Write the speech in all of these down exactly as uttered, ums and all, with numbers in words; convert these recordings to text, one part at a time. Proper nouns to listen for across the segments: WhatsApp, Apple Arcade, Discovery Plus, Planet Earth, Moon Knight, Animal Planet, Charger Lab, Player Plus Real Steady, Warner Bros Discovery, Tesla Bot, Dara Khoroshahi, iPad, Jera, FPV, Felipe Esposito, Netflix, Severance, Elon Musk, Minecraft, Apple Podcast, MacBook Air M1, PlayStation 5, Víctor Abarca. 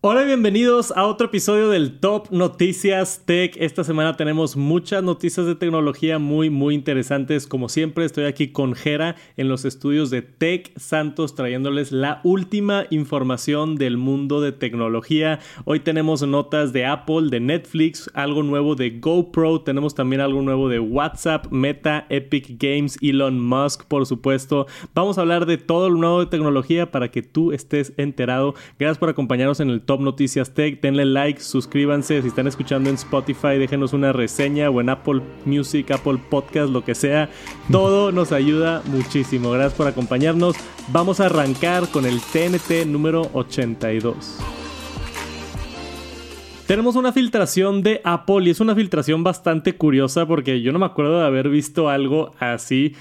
Hola y bienvenidos a otro episodio del Top Noticias Tech. Esta semana tenemos muchas noticias de tecnología muy muy interesantes. Como siempre estoy aquí con Jera en los estudios de Tech Santos trayéndoles la última información del mundo de tecnología. Hoy tenemos notas de Apple, de Netflix, algo nuevo de GoPro. Tenemos también algo nuevo de WhatsApp, Meta, Epic Games, Elon Musk por supuesto. Vamos a hablar de todo lo nuevo de tecnología para que tú estés enterado. Gracias por acompañarnos en el Top Noticias Tech, denle like, suscríbanse. Si están escuchando en Spotify, déjenos una reseña o en Apple Music, Apple Podcast, lo que sea. Todo nos ayuda muchísimo. Gracias por acompañarnos. Vamos a arrancar con el T N T número ochenta y dos. Tenemos una filtración de Apple y es una filtración bastante curiosa porque yo no me acuerdo de haber visto algo así.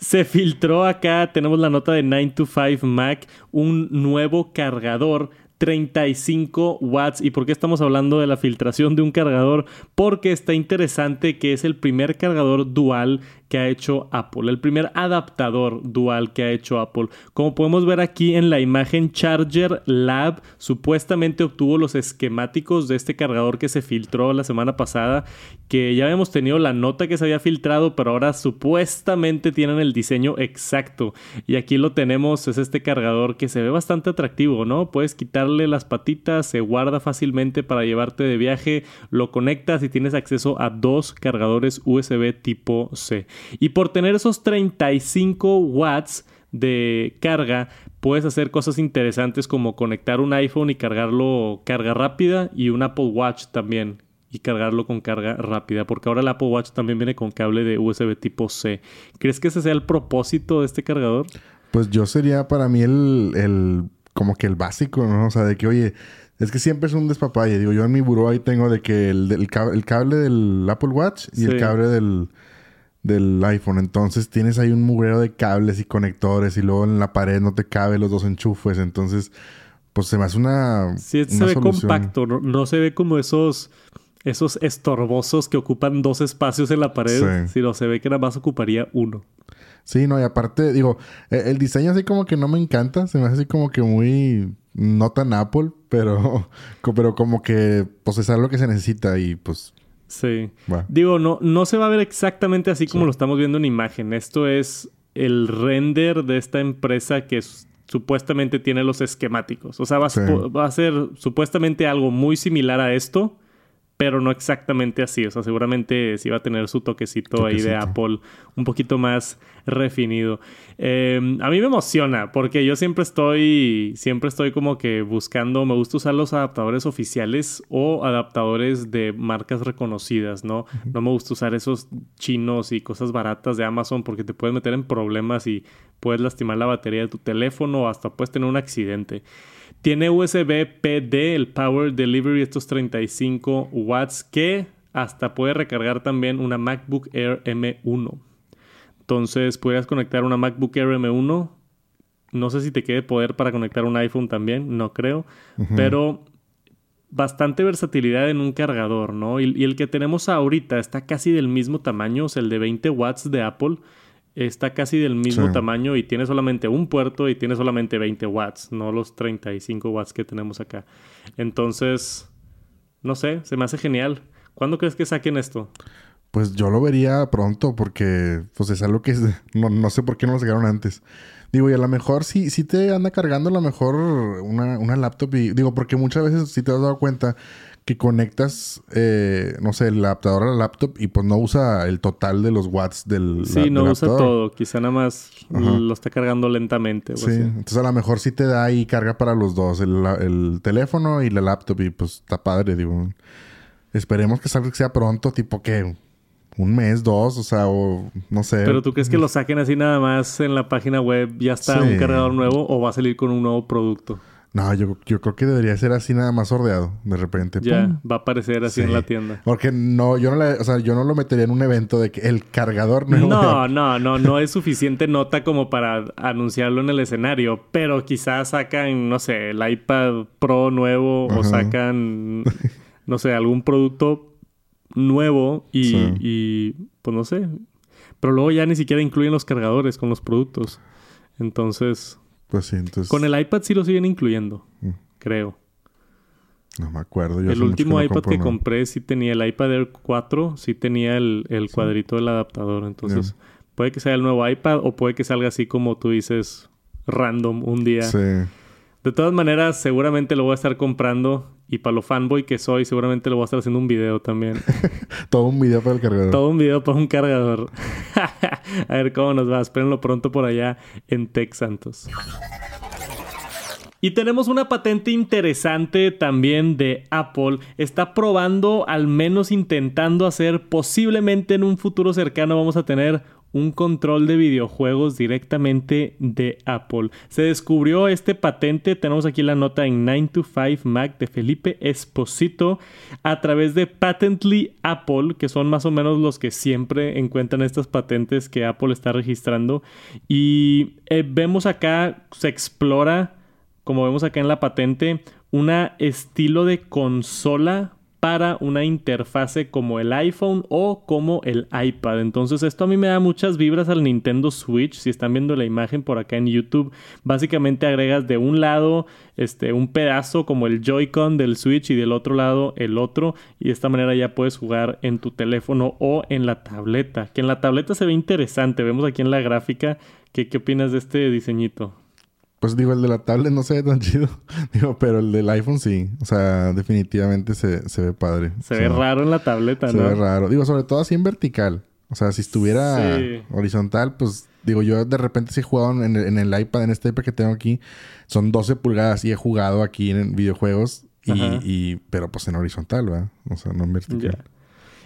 Se filtró acá, tenemos la nota de nine to five Mac, un nuevo cargador treinta y cinco watts. ¿Y por qué estamos hablando de la filtración de un cargador? Porque está interesante que es el primer cargador dual que ha hecho Apple, el primer adaptador dual que ha hecho Apple. Como podemos ver aquí en la imagen, Charger Lab supuestamente obtuvo los esquemáticos de este cargador que se filtró la semana pasada, que ya habíamos tenido la nota que se había filtrado, pero ahora supuestamente tienen el diseño exacto. Y aquí lo tenemos, es este cargador que se ve bastante atractivo, ¿no? Puedes quitarle las patitas, se guarda fácilmente para llevarte de viaje, lo conectas y tienes acceso a dos cargadores U S B tipo C. Y por tener esos treinta y cinco watts de carga, puedes hacer cosas interesantes como conectar un iPhone y cargarlo carga rápida y un Apple Watch también. Y cargarlo con carga rápida, porque ahora el Apple Watch también viene con cable de U S B tipo C. ¿Crees que ese sea el propósito de este cargador? Pues yo sería para mí el... el... como que el básico, ¿no? O sea, de que, oye, es que siempre es un despapalle. Digo, yo en mi buró ahí tengo de que el, el, cable, el cable del Apple Watch y sí. el cable del, del iPhone. Entonces, tienes ahí un mugrero de cables y conectores y luego en la pared no te cabe los dos enchufes. Entonces, pues se me hace una Sí, se ve compacto. No, no se ve como esos... esos estorbosos que ocupan dos espacios en la pared, sí. sino se ve que nada más ocuparía uno. Sí, no, y aparte, digo, eh, el diseño así como que no me encanta. Se me hace así como que muy... no tan Apple, pero... pero como que, pues, es algo que se necesita y, pues... Sí. Bueno. Digo, no, no se va a ver exactamente así como sí. lo estamos viendo en imagen. Esto es el render de esta empresa que es... supuestamente tiene los esquemáticos. O sea, va, sí. va a ser supuestamente algo muy similar a esto... pero no exactamente así. O sea, seguramente sí va a tener su toquecito, toquecito. ahí de Apple un poquito más refinido. Eh, a mí me emociona porque yo siempre estoy... Siempre estoy como que buscando... Me gusta usar los adaptadores oficiales o adaptadores de marcas reconocidas, ¿no? No me gusta usar esos chinos y cosas baratas de Amazon porque te puedes meter en problemas y puedes lastimar la batería de tu teléfono o hasta puedes tener un accidente. Tiene U S B P D, el Power Delivery, estos treinta y cinco watts, que hasta puede recargar también una MacBook Air M uno. Entonces, podrías conectar una MacBook Air M uno. No sé si te quede poder para conectar un iPhone también, no creo. Uh-huh. Pero bastante versatilidad en un cargador, ¿no? Y, y el que tenemos ahorita está casi del mismo tamaño, o sea, el de veinte watts de Apple. Está casi del mismo sí. tamaño y tiene solamente un puerto y tiene solamente veinte watts, no los treinta y cinco watts que tenemos acá. Entonces, no sé, se me hace genial. ¿Cuándo crees que saquen esto? Pues yo lo vería pronto porque pues es algo que es, no, no sé por qué no lo sacaron antes. Digo, y a lo mejor si, si te anda cargando a lo mejor una, una laptop y... Digo, porque muchas veces si te has dado cuenta que conectas, eh, no sé, el adaptador a la laptop y pues no usa el total de los watts del Sí, la, no del usa adaptador. Todo. Quizá nada más Ajá. lo está cargando lentamente. O sí. Así. Entonces a lo mejor sí te da y carga para los dos. El, el teléfono y la laptop y pues está padre, digo. Esperemos que salga que sea pronto, tipo que... un mes, dos, o sea, o no sé. ¿Pero tú crees que lo saquen así nada más en la página web? ¿Ya está sí. un cargador nuevo o va a salir con un nuevo producto? No, yo, yo creo que debería ser así nada más sordeado. De repente, Ya, ¡pum! va a aparecer así sí. en la tienda. Porque no, yo no la, o sea, yo no lo metería en un evento de que el cargador nuevo... No, no, no. No es suficiente nota como para anunciarlo en el escenario. Pero quizás sacan, no sé, el iPad Pro nuevo Ajá. o sacan, no sé, algún producto... nuevo y, sí. y pues no sé, pero luego ya ni siquiera incluyen los cargadores con los productos, entonces, pues sí, entonces... con el iPad sí lo siguen incluyendo, mm. creo. No me acuerdo. Yo el último que iPad que uno. compré sí tenía el iPad Air cuatro, sí tenía el, el sí. cuadrito del adaptador. Entonces, yeah. puede que sea el nuevo iPad o puede que salga así como tú dices, random un día. Sí. De todas maneras, seguramente lo voy a estar comprando. Y para lo fanboy que soy, seguramente lo voy a estar haciendo un video también. Todo un video para el cargador. Todo un video para un cargador. A ver cómo nos va. Espérenlo pronto por allá en Tech Santos. Y tenemos una patente interesante también de Apple. Está probando, al menos intentando hacer, posiblemente en un futuro cercano vamos a tener un control de videojuegos directamente de Apple. Se descubrió este patente. Tenemos aquí la nota en nine to five Mac de Felipe Esposito. A través de Patently Apple, que son más o menos los que siempre encuentran estas patentes que Apple está registrando. Y eh, vemos acá, se explora, como vemos acá en la patente, un estilo de consola para una interfase como el iPhone o como el iPad. Entonces esto a mí me da muchas vibras al Nintendo Switch. Si están viendo la imagen por acá en YouTube, básicamente agregas de un lado este, un pedazo como el Joy-Con del Switch y del otro lado el otro. Y de esta manera ya puedes jugar en tu teléfono o en la tableta. Que en la tableta se ve interesante. Vemos aquí en la gráfica. ¿Qué, qué opinas de este diseñito? Pues digo, el de la tablet no se ve tan chido. Digo, pero el del iPhone sí. O sea, definitivamente se, se ve padre. Se o sea, ve raro en la tableta, se ¿no? Se ve raro. Digo, sobre todo así en vertical. O sea, si estuviera sí. horizontal, pues... Digo, yo de repente sí he jugado en el, en el iPad, en este iPad que tengo aquí. Son doce pulgadas y he jugado aquí en videojuegos. Y, y, pero pues en horizontal, ¿verdad? O sea, no en vertical. Ya.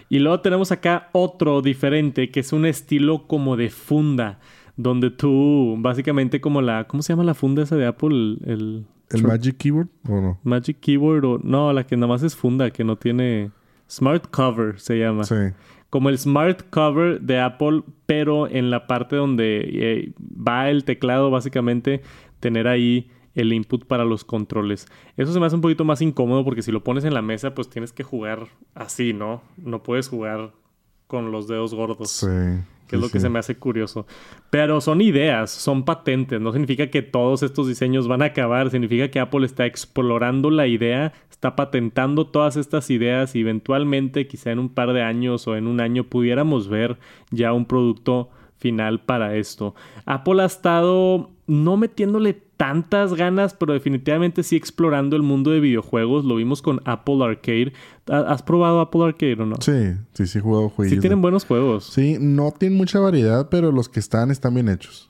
Y luego tenemos acá otro diferente, que es un estilo como de funda. Donde tú, básicamente como la... ¿Cómo se llama la funda esa de Apple? ¿El, el, ¿El Magic Keyboard o no? Magic Keyboard o... No, la que nada más es funda, que no tiene... Smart Cover se llama. Sí. Como el Smart Cover de Apple, pero en la parte donde eh, va el teclado, básicamente, tener ahí el input para los controles. Eso se me hace un poquito más incómodo porque si lo pones en la mesa, pues tienes que jugar así, ¿no? No puedes jugar con los dedos gordos. Sí. Que es sí, lo que sí. se me hace curioso. Pero son ideas, son patentes. No significa que todos estos diseños van a acabar. Significa que Apple está explorando la idea, está patentando todas estas ideas y eventualmente, quizá en un par de años o en un año, pudiéramos ver ya un producto final para esto. Apple ha estado no metiéndole tantas ganas, pero definitivamente sí explorando el mundo de videojuegos. Lo vimos con Apple Arcade. ¿Has probado Apple Arcade o no? Sí, sí, sí he jugado juegos. Sí tienen buenos juegos. Sí, no tienen mucha variedad, pero los que están, están bien hechos.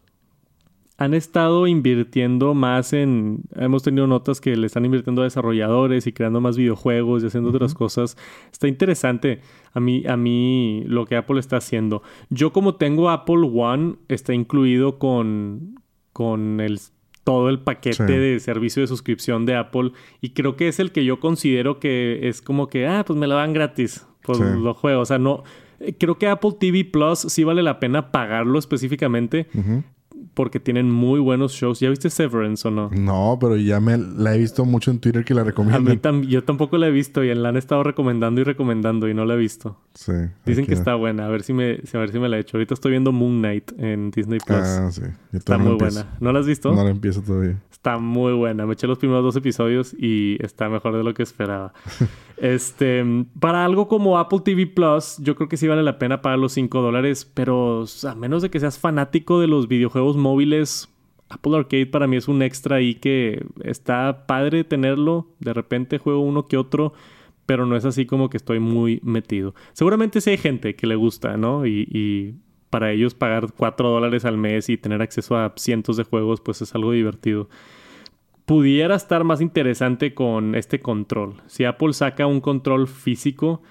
Han estado invirtiendo más en... Hemos tenido notas que le están invirtiendo a desarrolladores y creando más videojuegos y haciendo uh-huh. otras cosas. Está interesante a mí, a mí lo que Apple está haciendo. Yo como tengo Apple One, está incluido con... con el, todo el paquete sí. de servicio de suscripción de Apple. Y creo que es el que yo considero que es como que... Ah, pues me la dan gratis. Pues sí. lo juego. O sea, no... Creo que Apple T V Plus sí vale la pena pagarlo específicamente. Uh-huh. Porque tienen muy buenos shows. ¿Ya viste Severance o no? No, pero ya me la he visto mucho en Twitter que la recomiendan. A mí tam- yo tampoco la he visto. Y la han estado recomendando y recomendando. Y no la he visto. Sí. Dicen que está buena. A ver si me, a ver si me la he hecho. Ahorita estoy viendo Moon Knight en Disney+. Ah, sí. Está muy buena. ¿No la has visto? No la empiezo todavía. Está muy buena. Me eché los primeros dos episodios y está mejor de lo que esperaba. Este, para algo como Apple T V Plus, yo creo que sí vale la pena pagar los cinco dólares, pero a menos de que seas fanático de los videojuegos móviles, Apple Arcade para mí es un extra ahí que está padre tenerlo. De repente juego uno que otro, pero no es así como que estoy muy metido. Seguramente sí hay gente que le gusta, ¿no? Y, y para ellos pagar cuatro dólares al mes y tener acceso a cientos de juegos, pues es algo divertido. Pudiera estar más interesante con este control. Si Apple saca un control físico,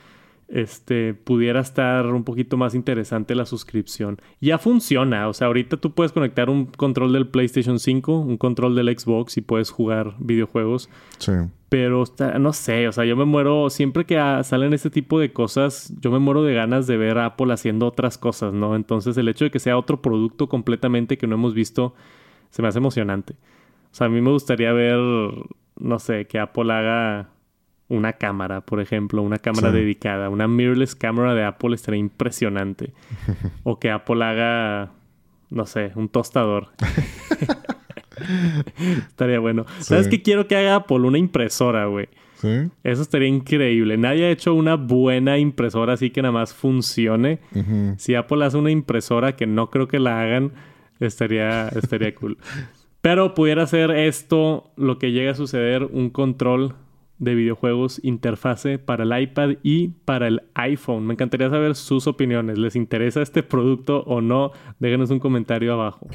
este, pudiera estar un poquito más interesante la suscripción. Ya funciona. O sea, ahorita tú puedes conectar un control del PlayStation cinco, un control del Xbox y puedes jugar videojuegos. Sí. Pero no sé, o sea, yo me muero... Siempre que salen este tipo de cosas, yo me muero de ganas de ver a Apple haciendo otras cosas, ¿no? Entonces, el hecho de que sea otro producto completamente que no hemos visto, se me hace emocionante. O sea, a mí me gustaría ver, no sé, que Apple haga una cámara, por ejemplo. Una cámara sí. dedicada. Una mirrorless cámara de Apple estaría impresionante. O que Apple haga, no sé, un tostador. Estaría bueno. Sí. ¿Sabes qué quiero que haga Apple? Una impresora, güey. ¿Sí? Eso estaría increíble. Nadie ha hecho una buena impresora así que nada más funcione. Uh-huh. Si Apple hace una impresora, que no creo que la hagan, estaría, estaría cool. Pero pudiera ser esto lo que llega a suceder, un control de videojuegos interfase para el iPad y para el iPhone. Me encantaría saber sus opiniones. ¿Les interesa este producto o no? Déjenos un comentario abajo.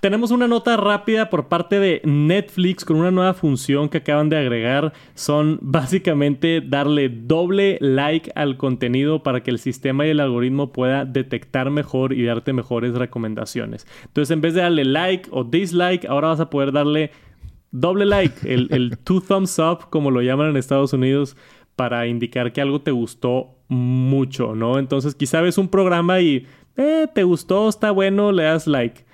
Tenemos una nota rápida por parte de Netflix con una nueva función que acaban de agregar. Son básicamente darle doble like al contenido para que el sistema y el algoritmo pueda detectar mejor y darte mejores recomendaciones. Entonces, en vez de darle like o dislike, ahora vas a poder darle doble like, el, el two thumbs up, como lo llaman en Estados Unidos, para indicar que algo te gustó mucho, ¿no? Entonces, quizá ves un programa y eh, te gustó, está bueno, le das like.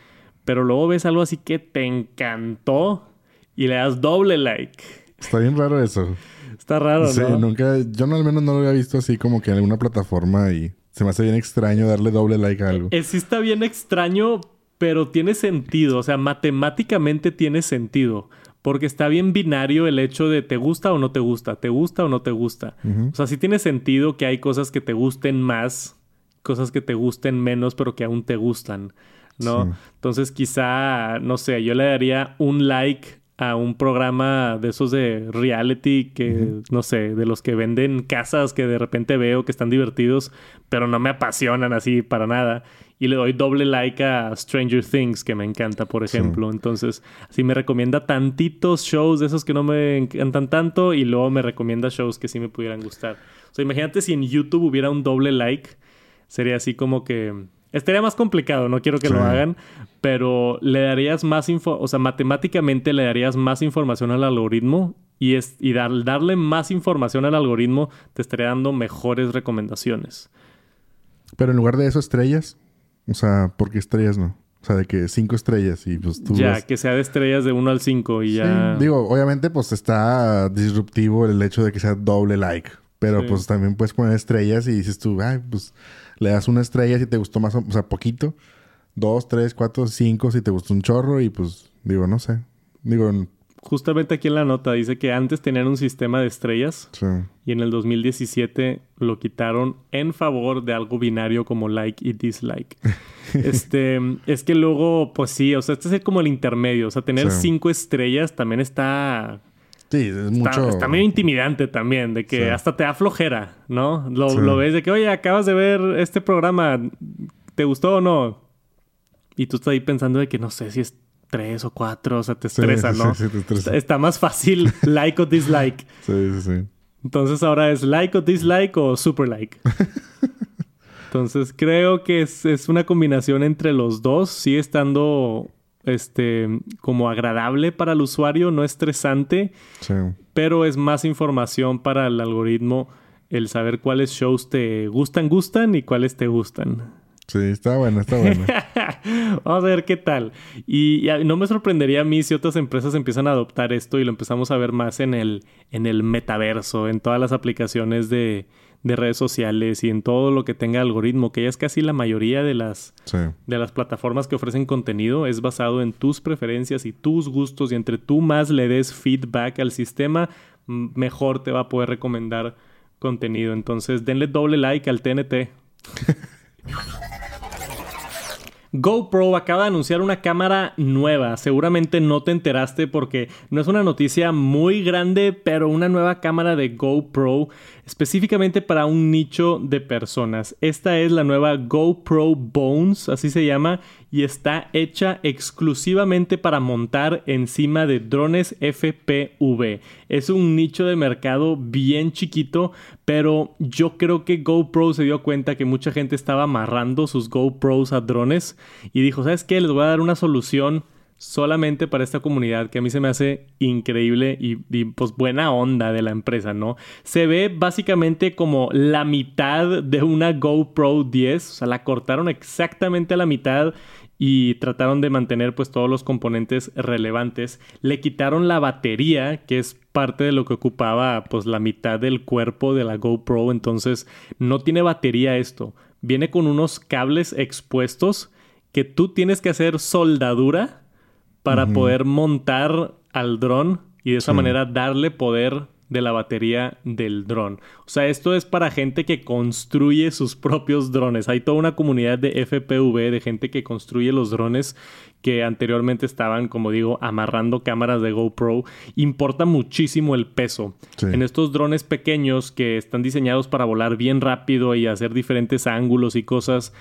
Pero luego ves algo así que te encantó y le das doble like. Está bien raro eso. Está raro, sí, ¿no? Sí, nunca... Yo no, al menos no lo había visto así como que en alguna plataforma y se me hace bien extraño darle doble like a algo. Eh, sí está bien extraño, pero tiene sentido. O sea, matemáticamente tiene sentido. Porque está bien binario el hecho de te gusta o no te gusta, te gusta o no te gusta. Uh-huh. O sea, sí tiene sentido que hay cosas que te gusten más, cosas que te gusten menos, pero que aún te gustan, ¿no? Sí. Entonces quizá, no sé, yo le daría un like a un programa de esos de reality que, uh-huh, no sé, de los que venden casas que de repente veo que están divertidos, pero no me apasionan así para nada. Y le doy doble like a Stranger Things, que me encanta, por ejemplo. Sí. Entonces, si me recomienda tantitos shows de esos que no me encantan tanto y luego me recomienda shows que sí me pudieran gustar. O sea, imagínate si en YouTube hubiera un doble like. Sería así como que... Estaría más complicado, no quiero que sí lo hagan, pero le darías más info, o sea, matemáticamente le darías más información al algoritmo y, es, y dar, darle más información al algoritmo te estaría dando mejores recomendaciones. Pero en lugar de eso, estrellas, o sea, ¿por qué estrellas no? O sea, de que cinco estrellas y pues tú... Ya, vas... que sea de estrellas de uno al cinco y ya... Sí. Digo, obviamente pues está disruptivo el hecho de que sea doble like, pero sí, pues también puedes poner estrellas y dices tú, ay, pues... Le das una estrella si te gustó más, o sea, poquito. Dos, tres, cuatro, cinco si te gustó un chorro. Y pues, digo, no sé. Digo... Justamente aquí en la nota dice que antes tenían un sistema de estrellas. Sí. Y en el dos mil diecisiete lo quitaron en favor de algo binario como like y dislike. este... Es que luego, pues sí, o sea, este es como el intermedio. O sea, tener sí cinco estrellas también está... Sí, es mucho... Está, está medio intimidante también, de que sí hasta te da flojera, ¿no? Lo, sí, lo ves de que, oye, acabas de ver este programa, ¿te gustó o no? Y tú estás ahí pensando de que no sé si es tres o cuatro, o sea, te estresa, sí, ¿no? Sí, sí, te estresa. Está, está más fácil like o dislike. Sí, sí, sí. Entonces ahora es like o dislike o super like. Entonces creo que es, es una combinación entre los dos, sigue estando... Este, como agradable para el usuario, no estresante, sí, pero es más información para el algoritmo el saber cuáles shows te gustan, gustan y cuáles te gustan. Sí, está bueno, está bueno. Vamos a ver qué tal. Y, y no me sorprendería a mí si otras empresas empiezan a adoptar esto y lo empezamos a ver más en el, en el metaverso, en todas las aplicaciones de, de redes sociales y en todo lo que tenga algoritmo, que ya es casi la mayoría de las, sí, de las plataformas que ofrecen contenido. Es basado en tus preferencias y tus gustos, y entre tú más le des feedback al sistema, mejor te va a poder recomendar contenido. Entonces, denle doble like al T N T. GoPro acaba de anunciar una cámara nueva. Seguramente no te enteraste porque no es una noticia muy grande, pero una nueva cámara de GoPro específicamente para un nicho de personas. Esta es la nueva GoPro Bones, así se llama, y está hecha exclusivamente para montar encima de drones F P V. Es un nicho de mercado bien chiquito, pero yo creo que GoPro se dio cuenta que mucha gente estaba amarrando sus GoPros a drones y dijo, ¿sabes qué? Les voy a dar una solución solamente para esta comunidad, que a mí se me hace increíble y, y pues buena onda de la empresa, ¿no? Se ve básicamente como la mitad de una GoPro diez, o sea, la cortaron exactamente a la mitad y trataron de mantener pues todos los componentes relevantes. Le quitaron la batería, que es parte de lo que ocupaba pues la mitad del cuerpo de la GoPro, entonces no tiene batería esto. Viene con unos cables expuestos que tú tienes que hacer soldadura para, uh-huh, poder montar al dron y de esa mm. manera darle poder de la batería del dron. O sea, esto es para gente que construye sus propios drones. Hay toda una comunidad de F P V, de gente que construye los drones que anteriormente estaban, como digo, amarrando cámaras de GoPro. Importa muchísimo el peso. Sí. En estos drones pequeños que están diseñados para volar bien rápido y hacer diferentes ángulos y cosas,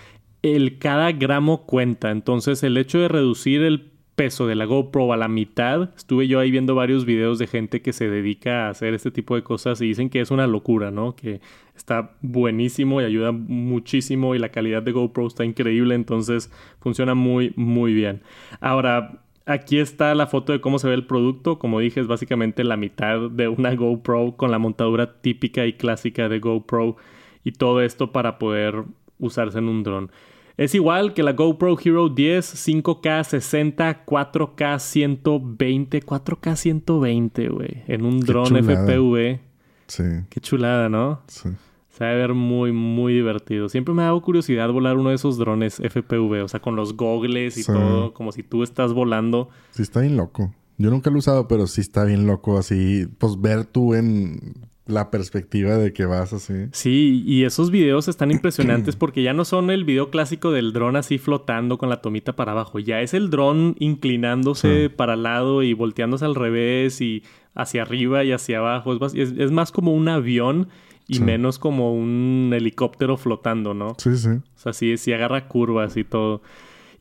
el cada gramo cuenta. Entonces, el hecho de reducir el peso de la GoPro a la mitad. Estuve yo ahí viendo varios videos de gente que se dedica a hacer este tipo de cosas y dicen que es una locura, ¿no? Que está buenísimo y ayuda muchísimo y la calidad de GoPro está increíble, entonces funciona muy, muy bien. Ahora, aquí está la foto de cómo se ve el producto. Como dije, es básicamente la mitad de una GoPro con la montadura típica y clásica de GoPro y todo esto para poder usarse en un dron. Es igual que la GoPro Hero diez, cinco K sesenta, cuatro K ciento veinte. cuatro K ciento veinte, güey. En un dron F P V. Sí. Qué chulada, ¿no? Sí. Se va a ver muy, muy divertido. Siempre me ha dado curiosidad volar uno de esos drones F P V. O sea, con los gogles y sí. todo. Como si tú estás volando. Sí, está bien loco. Yo nunca lo he usado, pero sí está bien loco. Así, pues, ver tú en... la perspectiva de que vas así. Sí, y esos videos están impresionantes porque ya no son el video clásico del dron así flotando con la tomita para abajo. Ya es el dron inclinándose sí. para el lado y volteándose al revés y hacia arriba y hacia abajo. Es más, es, es más como un avión y sí. menos como un helicóptero flotando, ¿no? Sí, sí. O sea, sí, sí agarra curvas y todo.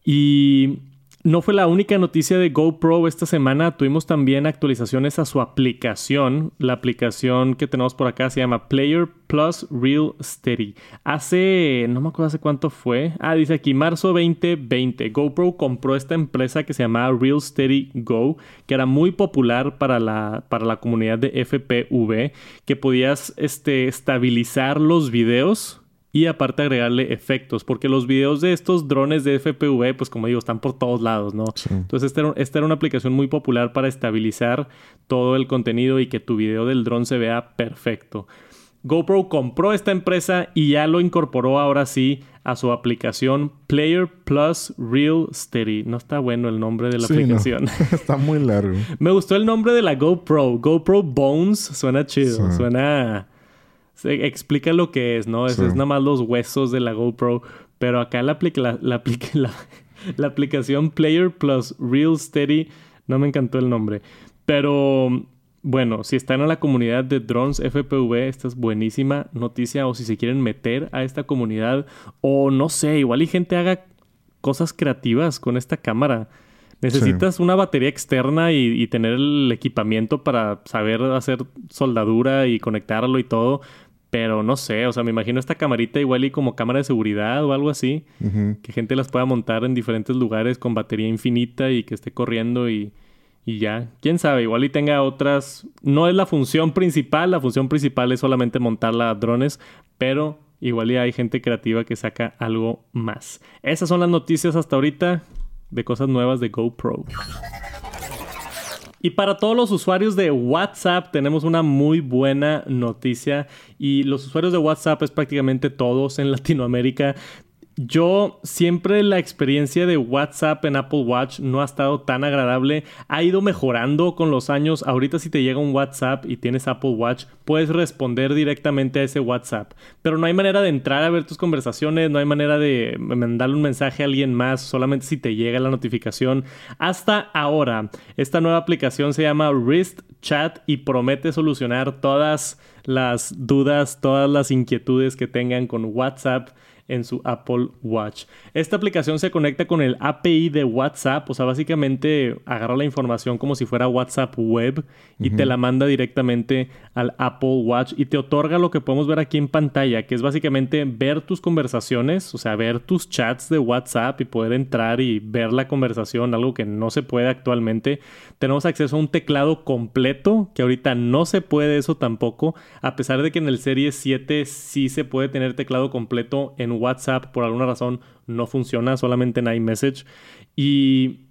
Y... no fue la única noticia de GoPro esta semana. Tuvimos también actualizaciones a su aplicación. La aplicación que tenemos por acá se llama Player Plus Real Steady. Hace... no me acuerdo hace cuánto fue. Ah, dice aquí marzo veinte veinte. GoPro compró esta empresa que se llamaba Real Steady Go, que era muy popular para la, para la comunidad de F P V, que podías este, estabilizar los videos... y aparte agregarle efectos, porque los videos de estos drones de F P V, pues como digo, están por todos lados, ¿no? Sí. Entonces esta era, esta era una aplicación muy popular para estabilizar todo el contenido y que tu video del dron se vea perfecto. GoPro compró esta empresa y ya lo incorporó ahora sí a su aplicación Player Plus Real Steady. No está bueno el nombre de la sí, aplicación. No. Está muy largo. Me gustó el nombre de la GoPro. GoPro Bones suena chido, sí. suena... explica lo que es, ¿no? Es, sí. es nada más los huesos de la GoPro. Pero acá la, aplica, la, la, la, la aplicación Player Plus Real Steady... no me encantó el nombre. Pero... bueno, si están en la comunidad de drones F P V, esta es buenísima noticia. O si se quieren meter a esta comunidad. O no sé, igual y gente haga cosas creativas con esta cámara. Necesitas sí. una batería externa y, y tener el equipamiento para saber hacer soldadura y conectarlo y todo... pero no sé, o sea, me imagino esta camarita igual y como cámara de seguridad o algo así. Uh-huh. Que gente las pueda montar en diferentes lugares con batería infinita y que esté corriendo y, y ya. Quién sabe, igual y tenga otras... no es la función principal, la función principal es solamente montarla a drones. Pero igual y hay gente creativa que saca algo más. Esas son las noticias hasta ahorita de cosas nuevas de GoPro. Y para todos los usuarios de WhatsApp tenemos una muy buena noticia. Y los usuarios de WhatsApp es prácticamente todos en Latinoamérica. Yo siempre la experiencia de WhatsApp en Apple Watch no ha estado tan agradable. Ha ido mejorando con los años. Ahorita si te llega un WhatsApp y tienes Apple Watch, puedes responder directamente a ese WhatsApp. Pero no hay manera de entrar a ver tus conversaciones. No hay manera de mandarle un mensaje a alguien más. Solamente si te llega la notificación. Hasta ahora, esta nueva aplicación se llama Wrist Chat y promete solucionar todas las dudas, todas las inquietudes que tengan con WhatsApp en su Apple Watch. Esta aplicación se conecta con el A P I de WhatsApp. O sea, básicamente agarra la información como si fuera WhatsApp Web y uh-huh. te la manda directamente al Apple Watch y te otorga lo que podemos ver aquí en pantalla, que es básicamente ver tus conversaciones, o sea, ver tus chats de WhatsApp y poder entrar y ver la conversación, algo que no se puede actualmente. Tenemos acceso a un teclado completo, que ahorita no se puede eso tampoco, a pesar de que en el Series siete sí se puede tener teclado completo. En WhatsApp por alguna razón no funciona, solamente en iMessage. Y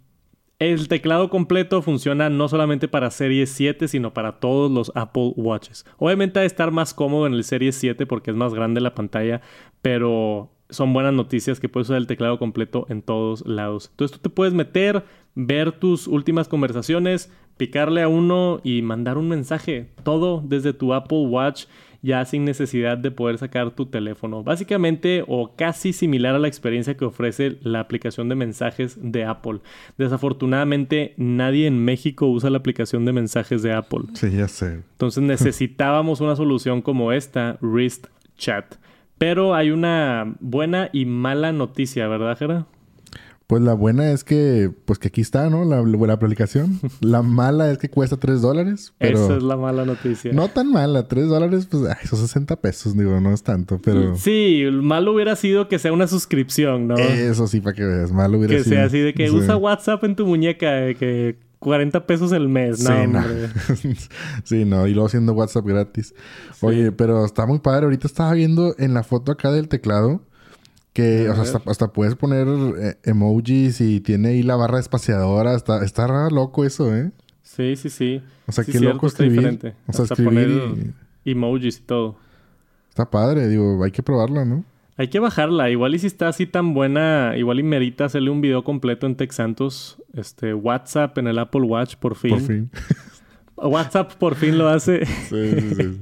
el teclado completo funciona no solamente para Series siete, sino para todos los Apple Watches. Obviamente va a estar más cómodo en el Series siete porque es más grande la pantalla, pero son buenas noticias que puedes usar el teclado completo en todos lados. Entonces tú te puedes meter, ver tus últimas conversaciones, picarle a uno y mandar un mensaje. Todo desde tu Apple Watch, ya sin necesidad de poder sacar tu teléfono. Básicamente o casi similar a la experiencia que ofrece la aplicación de mensajes de Apple. Desafortunadamente nadie en México usa la aplicación de mensajes de Apple. Sí, ya sé. Entonces necesitábamos una solución como esta, Wrist Chat. Pero hay una buena y mala noticia, ¿verdad, Jera? Pues la buena es que... Pues que aquí está, ¿no? La, la aplicación. La mala es que cuesta tres dólares. Pero esa es la mala noticia. No tan mala. tres dólares, pues... Ay, son sesenta pesos. Digo, no es tanto, pero... Sí. Malo hubiera sido que sea una suscripción, ¿no? Eso sí, para que veas. Malo hubiera que sido... Que sea así de que sí. Usa WhatsApp en tu muñeca. De que cuarenta pesos el mes. No, sí, hombre. No. Sí, no. Y luego siendo WhatsApp gratis. Sí. Oye, pero está muy padre. Ahorita estaba viendo en la foto acá del teclado... Que o sea, hasta, hasta puedes poner emojis y tiene ahí la barra espaciadora. Está, está raro loco eso, ¿eh? Sí, sí, sí. O sea, sí, qué cierto, loco escribir. Diferente. O sea, hasta poner y... emojis y todo. Está padre. Digo, hay que probarla, ¿no? Hay que bajarla. Igual y si está así tan buena, igual y merita hacerle un video completo en Tech Santos. Este, WhatsApp en el Apple Watch, por fin. Por fin. WhatsApp por fin lo hace. Sí, sí, sí.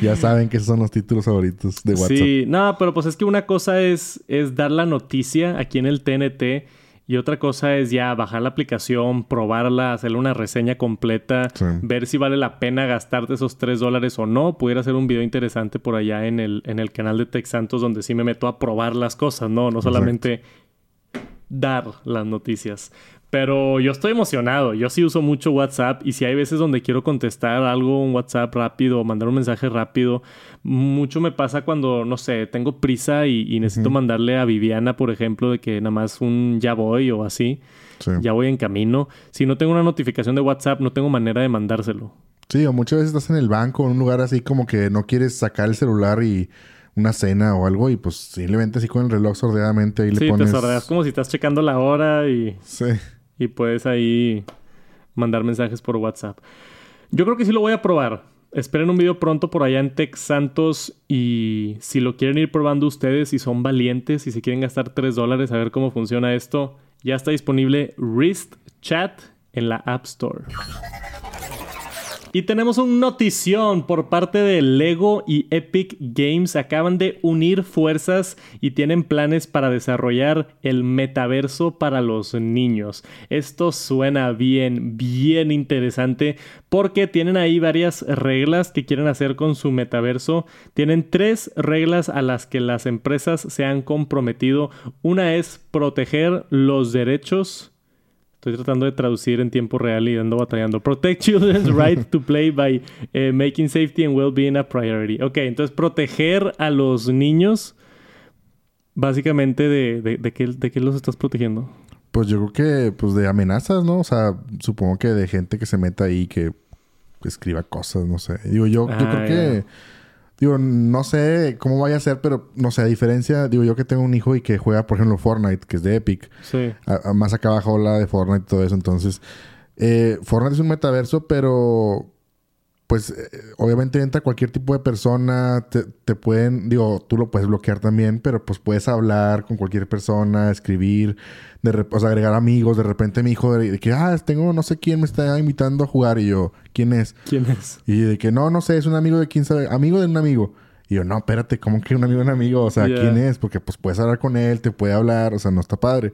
Ya saben que esos son los títulos favoritos de WhatsApp. Sí. No, pero pues es que una cosa es, es dar la noticia aquí en el T N T y otra cosa es ya bajar la aplicación, probarla, hacerle una reseña completa, sí. Ver si vale la pena gastarte esos tres dólares o no. Pudiera hacer un video interesante por allá en el, en el canal de Tech Santos donde sí me meto a probar las cosas, ¿no? No solamente... Exacto. Dar las noticias. Pero yo estoy emocionado. Yo sí uso mucho WhatsApp. Y si hay veces donde quiero contestar algo, un WhatsApp rápido, o mandar un mensaje rápido. Mucho me pasa cuando, no sé, tengo prisa y, y necesito uh-huh. mandarle a Viviana, por ejemplo, de que nada más un ya voy o así. Sí. Ya voy en camino. Si no tengo una notificación de WhatsApp, no tengo manera de mandárselo. Sí, o muchas veces estás en el banco, en un lugar así como que no quieres sacar el celular y... una cena o algo y pues simplemente así con el reloj sordeadamente ahí sí, le pones... Sí, te sordeas como si estás checando la hora y... Sí. Y puedes ahí mandar mensajes por WhatsApp. Yo creo que sí lo voy a probar. Esperen un video pronto por allá en Tech Santos y si lo quieren ir probando ustedes, si son valientes y si quieren gastar tres dólares a ver cómo funciona esto, ya está disponible Wrist Chat en la App Store. Y tenemos un notición por parte de Lego y Epic Games. Acaban de unir fuerzas y tienen planes para desarrollar el metaverso para los niños. Esto suena bien, bien interesante porque tienen ahí varias reglas que quieren hacer con su metaverso. Tienen tres reglas a las que las empresas se han comprometido. Una es proteger los derechos... Estoy tratando de traducir en tiempo real y ando batallando. Protect children's right to play by eh, making safety and well-being a priority. Ok, entonces proteger a los niños. Básicamente, ¿de, de, de, qué, de qué los estás protegiendo? Pues yo creo que pues de amenazas, ¿no? O sea, supongo que de gente que se meta ahí que escriba cosas, no sé. Digo, yo, ah, yo creo yeah. que... Digo, no sé cómo vaya a ser, pero no sé, a diferencia, digo yo que tengo un hijo y que juega, por ejemplo, Fortnite, que es de Epic. Sí. A, a más acá abajo la de Fortnite y todo eso. Entonces, eh, Fortnite es un metaverso, pero pues eh, obviamente entra cualquier tipo de persona. Te, te pueden, digo, tú lo puedes bloquear también, pero pues puedes hablar con cualquier persona, escribir, de rep- o sea, agregar amigos. De repente mi hijo de, de que, ah, tengo no sé quién me está invitando a jugar. Y yo... ¿Quién es? ¿Quién es? Y de que no, no sé, es un amigo de quién sabe, amigo de un amigo. Y yo, no, espérate, ¿cómo que un amigo de un amigo? O sea, yeah. ¿quién es? Porque pues puedes hablar con él, te puede hablar, o sea, no está padre.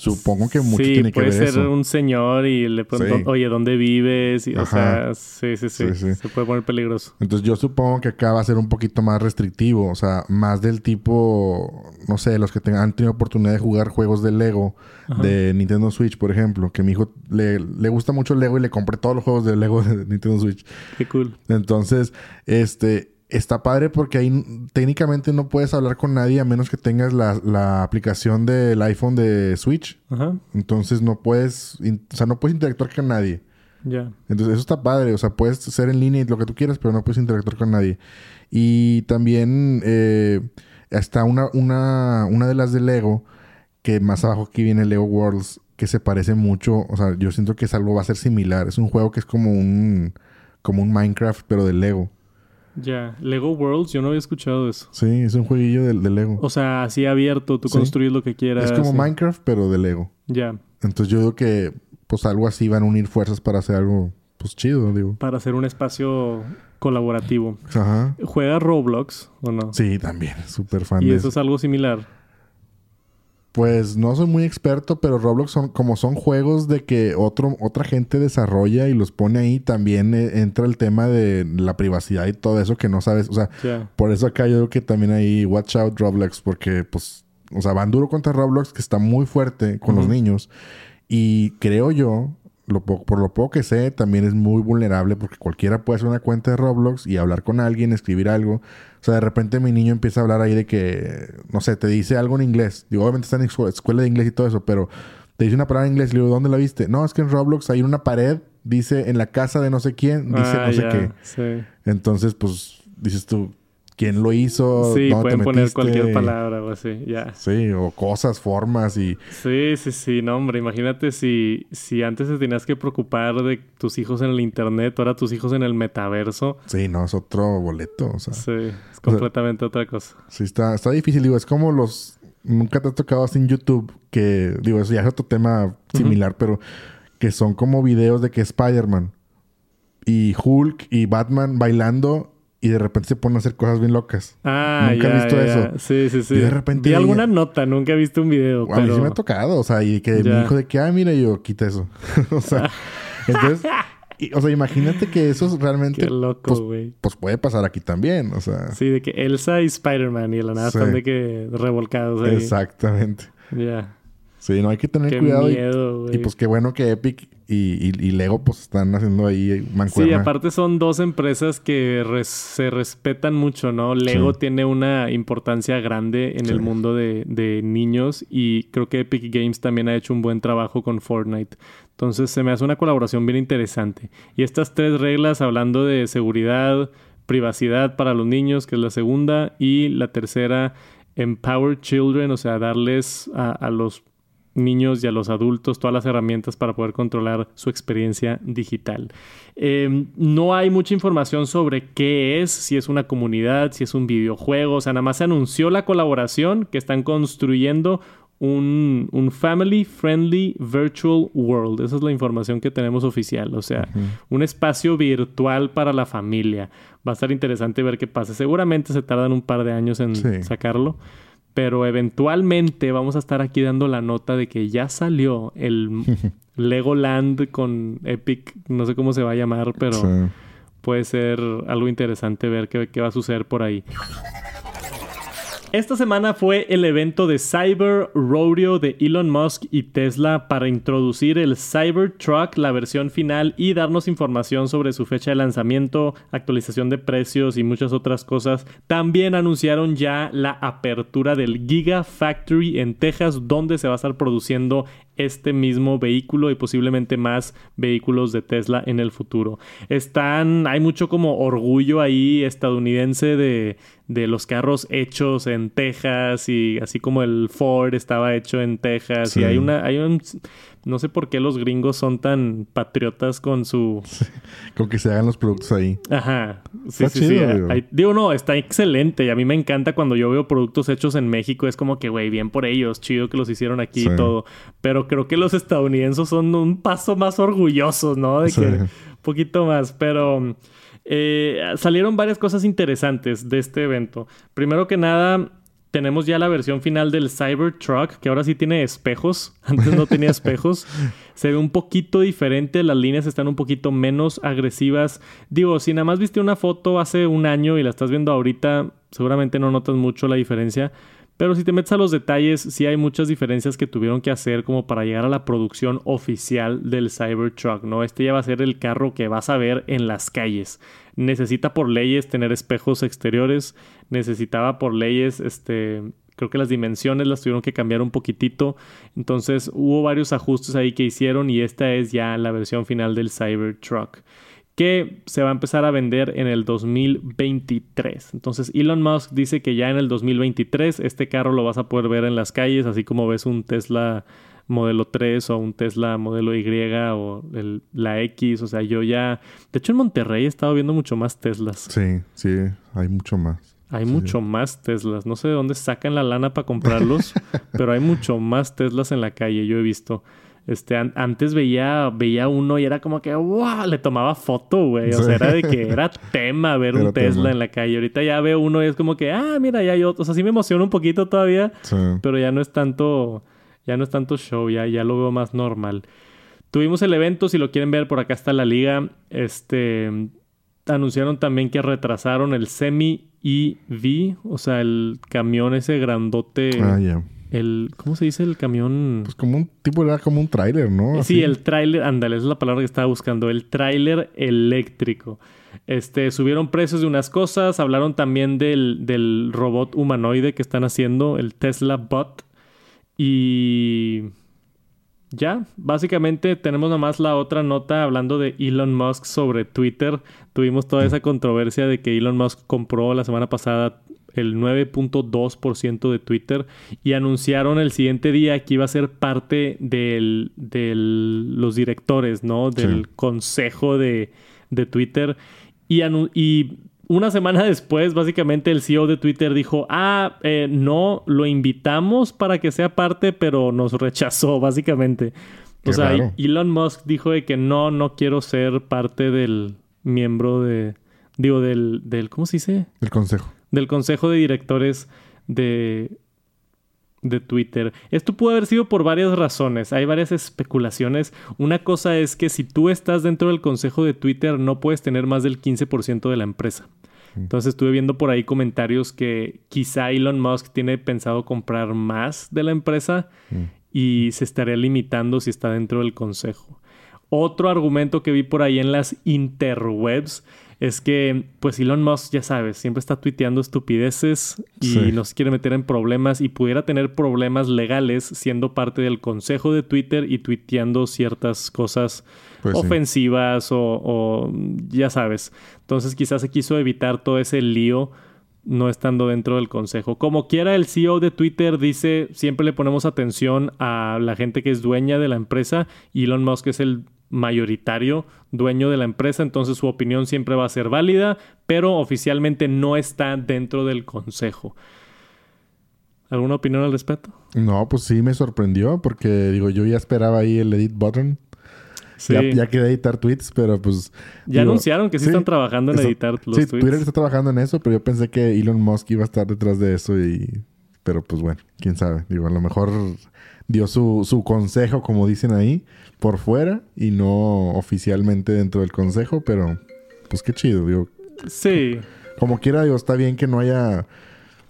Supongo que mucho sí, tiene que ver eso. Sí, puede ser un señor y le preguntan, sí. oye, ¿dónde vives? Y, o sea, sí sí, sí, sí, sí. Se puede poner peligroso. Entonces yo supongo que acá va a ser un poquito más restrictivo, o sea, más del tipo, no sé, los que tengan, han tenido oportunidad de jugar juegos de Lego, ajá. de Nintendo Switch, por ejemplo, que mi hijo le, le gusta mucho Lego y le compré todos los juegos de Lego de Nintendo Switch. Qué cool. Entonces, este... Está padre porque ahí técnicamente no puedes hablar con nadie a menos que tengas la, la aplicación del iPhone de Switch. Ajá. Entonces no puedes... In, o sea, no puedes interactuar con nadie. Ya. Yeah. Entonces eso está padre. O sea, puedes ser en línea y lo que tú quieras, pero no puedes interactuar con nadie. Y también eh, está una, una, una de las de Lego, que más abajo aquí viene Lego Worlds, que se parece mucho. O sea, yo siento que es algo va a ser similar. Es un juego que es como un, como un Minecraft, pero de Lego. Ya. Yeah. Lego Worlds. Yo no había escuchado eso. Sí. Es un jueguillo de, de Lego. O sea, así abierto. Tú sí. construyes lo que quieras. Es como sí. Minecraft, pero de Lego. Ya. Yeah. Entonces, yo creo que... Pues algo así van a unir fuerzas para hacer algo pues chido, digo. Para hacer un espacio colaborativo. Ajá. ¿Juega Roblox o no? Sí, también. Súper fan. ¿Y de eso es algo similar? Pues no soy muy experto, pero Roblox son como son juegos de que otro, otra gente desarrolla y los pone ahí. También eh, entra el tema de la privacidad y todo eso que no sabes. O sea, yeah. Por eso acá yo creo que también hay watch out Roblox, porque pues, o sea, van duro contra Roblox, que está muy fuerte con uh-huh. los niños. Y creo yo, lo po- por lo poco que sé, también es muy vulnerable porque cualquiera puede hacer una cuenta de Roblox y hablar con alguien, escribir algo. O sea, de repente mi niño empieza a hablar ahí de que, no sé, te dice algo en inglés. Digo, obviamente está en escuela de inglés y todo eso, pero te dice una palabra en inglés y le digo, ¿dónde la viste? No, es que en Roblox hay una pared, dice, en la casa de no sé quién, dice ah, no sé yeah, qué. Sí. Entonces, pues, dices tú, ¿quién lo hizo? Sí, pueden poner cualquier palabra o así, ya. Yeah. Sí, o cosas, formas y... Sí, sí, sí. No, hombre, imagínate si, si antes te tenías que preocupar de tus hijos en el internet, ahora tus hijos en el metaverso. Sí, no, es otro boleto, o sea... Sí, es completamente o sea, otra cosa. Sí, está, está difícil. Digo, es como los... Nunca te ha tocado así en YouTube que... Digo, eso ya es otro tema similar, uh-huh. pero... Que son como videos de que Spider-Man y Hulk y Batman bailando... Y de repente se ponen a hacer cosas bien locas. Ah, nunca ya, he visto ya, eso. Ya. Sí, sí, sí. Y de repente... Vi ella... alguna nota. Nunca he visto un video, a pero... mí sí me ha tocado. O sea, y que ya. Mi hijo de que... Ah, mira, yo quita eso. O sea... entonces... Y, o sea, imagínate que eso es realmente... Qué loco, güey. Pues, pues puede pasar aquí también, o sea... Sí, de que Elsa y Spider-Man y la nada sí. están de que revolcados ahí. Exactamente. Ya. Yeah. Sí, no, hay que tener qué cuidado. Miedo, y, y pues qué bueno que Epic... Y, y, y Lego pues están haciendo ahí mancuerna. Sí, aparte son dos empresas que res, se respetan mucho, ¿no? Lego sí. tiene una importancia grande en sí. el mundo de, de niños y creo que Epic Games también ha hecho un buen trabajo con Fortnite. Entonces se me hace una colaboración bien interesante. Y estas tres reglas hablando de seguridad, privacidad para los niños, que es la segunda, y la tercera, empower children, o sea, darles a, a los niños y a los adultos todas las herramientas para poder controlar su experiencia digital. Eh, no hay mucha información sobre qué es, si es una comunidad, si es un videojuego. O sea, nada más se anunció la colaboración que están construyendo un, un Family Friendly Virtual World. Esa es la información que tenemos oficial. O sea, uh-huh. un espacio virtual para la familia. Va a estar interesante ver qué pasa. Seguramente se tardan un par de años en sí. sacarlo. Pero eventualmente vamos a estar aquí dando la nota de que ya salió el Legoland con Epic. No sé cómo se va a llamar, pero sí. puede ser algo interesante ver qué, qué va a suceder por ahí. Esta semana fue el evento de Cyber Rodeo de Elon Musk y Tesla para introducir el Cybertruck, la versión final, y darnos información sobre su fecha de lanzamiento, actualización de precios y muchas otras cosas. También anunciaron ya la apertura del Gigafactory en Texas, donde se va a estar produciendo este mismo vehículo y posiblemente más vehículos de Tesla en el futuro. Están, hay mucho como orgullo ahí estadounidense de, de los carros hechos en Texas, y así como el Ford estaba hecho en Texas. Sí. Y hay una, hay un, no sé por qué los gringos son tan patriotas con su... Sí, con que se hagan los productos ahí. Ajá. Sí, está sí, chido, sí. Digo. Hay, digo, no, está excelente. Y a mí me encanta cuando yo veo productos hechos en México. Es como que, güey, bien por ellos. Chido que los hicieron aquí sí. y todo. Pero creo que los estadounidenses son un paso más orgullosos, ¿no? De sí. que un poquito más. Pero eh, salieron varias cosas interesantes de este evento. Primero que nada... Tenemos ya la versión final del Cybertruck, que ahora sí tiene espejos. Antes no tenía espejos. Se ve un poquito diferente. Las líneas están un poquito menos agresivas. Digo, si nada más viste una foto hace un año y la estás viendo ahorita, seguramente no notas mucho la diferencia. Pero si te metes a los detalles, sí hay muchas diferencias que tuvieron que hacer como para llegar a la producción oficial del Cybertruck, ¿no? Este ya va a ser el carro que vas a ver en las calles. Necesita por leyes tener espejos exteriores. Necesitaba por leyes, este... creo que las dimensiones las tuvieron que cambiar un poquitito. Entonces hubo varios ajustes ahí que hicieron y esta es ya la versión final del Cybertruck, que se va a empezar a vender en el dos mil veintitrés. Entonces Elon Musk dice que ya en el dos mil veintitrés este carro lo vas a poder ver en las calles, así como ves un Tesla modelo tres o un Tesla modelo Y o el, la X. O sea, yo ya... De hecho, en Monterrey he estado viendo mucho más Teslas. Sí, sí, hay mucho más. Hay sí. mucho más Teslas. No sé de dónde sacan la lana para comprarlos, pero hay mucho más Teslas en la calle, yo he visto. Este, an- antes veía, veía uno y era como que ¡wow! Le tomaba foto, güey. O sea, era de que era tema ver era un Tesla tema. En la calle. Ahorita ya veo uno y es como que ¡ah! Mira, ya yo... O sea, sí me emociona un poquito todavía. Sí. Pero ya no es tanto... Ya no es tanto show. Ya, ya lo veo más normal. Tuvimos el evento. Si lo quieren ver, por acá está la liga. Este... Anunciaron también que retrasaron el semi-E V. O sea, el camión ese grandote... Ah, ya. Yeah. El, ¿cómo se dice el camión? Pues como un tipo, era como un tráiler, ¿no? Así. Sí, el tráiler, ándale, esa es la palabra que estaba buscando, el tráiler eléctrico. Este, subieron precios de unas cosas, hablaron también del, del robot humanoide que están haciendo, el Tesla Bot. Y ya, básicamente tenemos nomás la otra nota hablando de Elon Musk sobre Twitter. Tuvimos toda esa controversia de que Elon Musk compró la semana pasada el nueve punto dos por ciento de Twitter y anunciaron el siguiente día que iba a ser parte de los directores, ¿no? Del sí. consejo de, de Twitter. Y, anu- y una semana después, básicamente, el C E O de Twitter dijo, ah, eh, no, lo invitamos para que sea parte, pero nos rechazó, básicamente. Qué o sea, raro. Elon Musk dijo de que no, no quiero ser parte del miembro de... Digo, del... del ¿cómo se dice? Del consejo. Del consejo de directores de, de Twitter. Esto pudo haber sido por varias razones. Hay varias especulaciones. Una cosa es que si tú estás dentro del consejo de Twitter, no puedes tener más del quince por ciento de la empresa. Entonces estuve viendo por ahí comentarios que quizá Elon Musk tiene pensado comprar más de la empresa y se estaría limitando si está dentro del consejo. Otro argumento que vi por ahí en las interwebs es que, pues, Elon Musk, ya sabes, siempre está tuiteando estupideces y sí. nos quiere meter en problemas y pudiera tener problemas legales siendo parte del consejo de Twitter y tuiteando ciertas cosas pues ofensivas sí. o, o, ya sabes. Entonces, quizás se quiso evitar todo ese lío no estando dentro del consejo. Como quiera, el C E O de Twitter dice, siempre le ponemos atención a la gente que es dueña de la empresa. Elon Musk es el mayoritario dueño de la empresa, entonces su opinión siempre va a ser válida, pero oficialmente no está dentro del consejo. ¿Alguna opinión al respecto? No, pues sí me sorprendió porque digo, yo ya esperaba ahí el edit button. Sí. Ya, ya quería editar tweets, pero pues... Ya digo, anunciaron que sí, sí están trabajando en eso, editar los sí, tweets. Sí, Twitter está trabajando en eso, pero yo pensé que Elon Musk iba a estar detrás de eso y... Pero pues bueno, quién sabe. Digo, a lo mejor dio su, su consejo, como dicen ahí, por fuera y no oficialmente dentro del consejo, pero pues qué chido, digo. Sí. Como quiera, digo, está bien que no haya...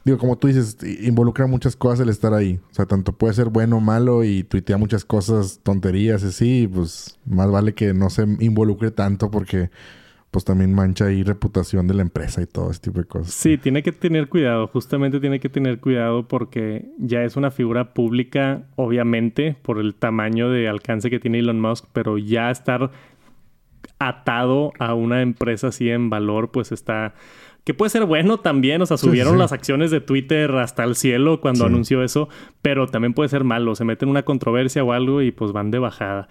Digo, como tú dices, involucra muchas cosas el estar ahí. O sea, tanto puede ser bueno o malo y tuitea muchas cosas, tonterías y así, pues más vale que no se involucre tanto porque... pues también mancha ahí reputación de la empresa y todo ese tipo de cosas. Sí, tiene que tener cuidado. Justamente tiene que tener cuidado porque ya es una figura pública, obviamente, por el tamaño de alcance que tiene Elon Musk, pero ya estar atado a una empresa así en valor, pues está... Que puede ser bueno también. O sea, subieron sí, sí. las acciones de Twitter hasta el cielo cuando sí. anunció eso, pero también puede ser malo. Se meten en una controversia o algo y pues van de bajada.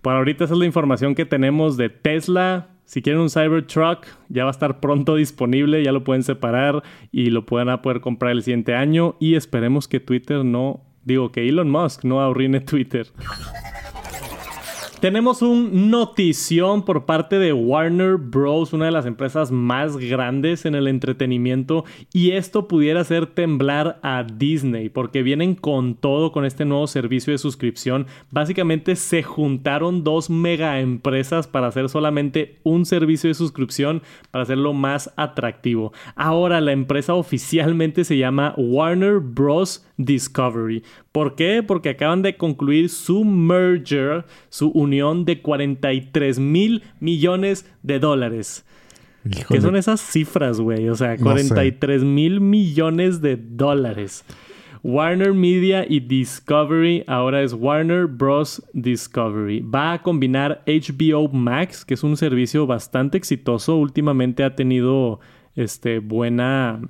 Por ahorita esa es la información que tenemos de Tesla... Si quieren un Cybertruck, ya va a estar pronto disponible. Ya lo pueden separar y lo pueden a poder comprar el siguiente año. Y esperemos que Twitter no... Digo, que Elon Musk no arruine Twitter. Tenemos un notición por parte de Warner Bros, una de las empresas más grandes en el entretenimiento, y esto pudiera hacer temblar a Disney porque vienen con todo con este nuevo servicio de suscripción. Básicamente se juntaron dos mega empresas para hacer solamente un servicio de suscripción para hacerlo más atractivo. Ahora la empresa oficialmente se llama Warner Bros Discovery. ¿Por qué? Porque acaban de concluir su merger, su unión de cuarenta y tres mil millones de dólares. Híjole. ¿Qué son esas cifras, güey? O sea, cuarenta y tres mil millones de dólares. Warner Media y Discovery, ahora es Warner Bros. Discovery. Va a combinar H B O Max, que es un servicio bastante exitoso. Últimamente ha tenido este, buena...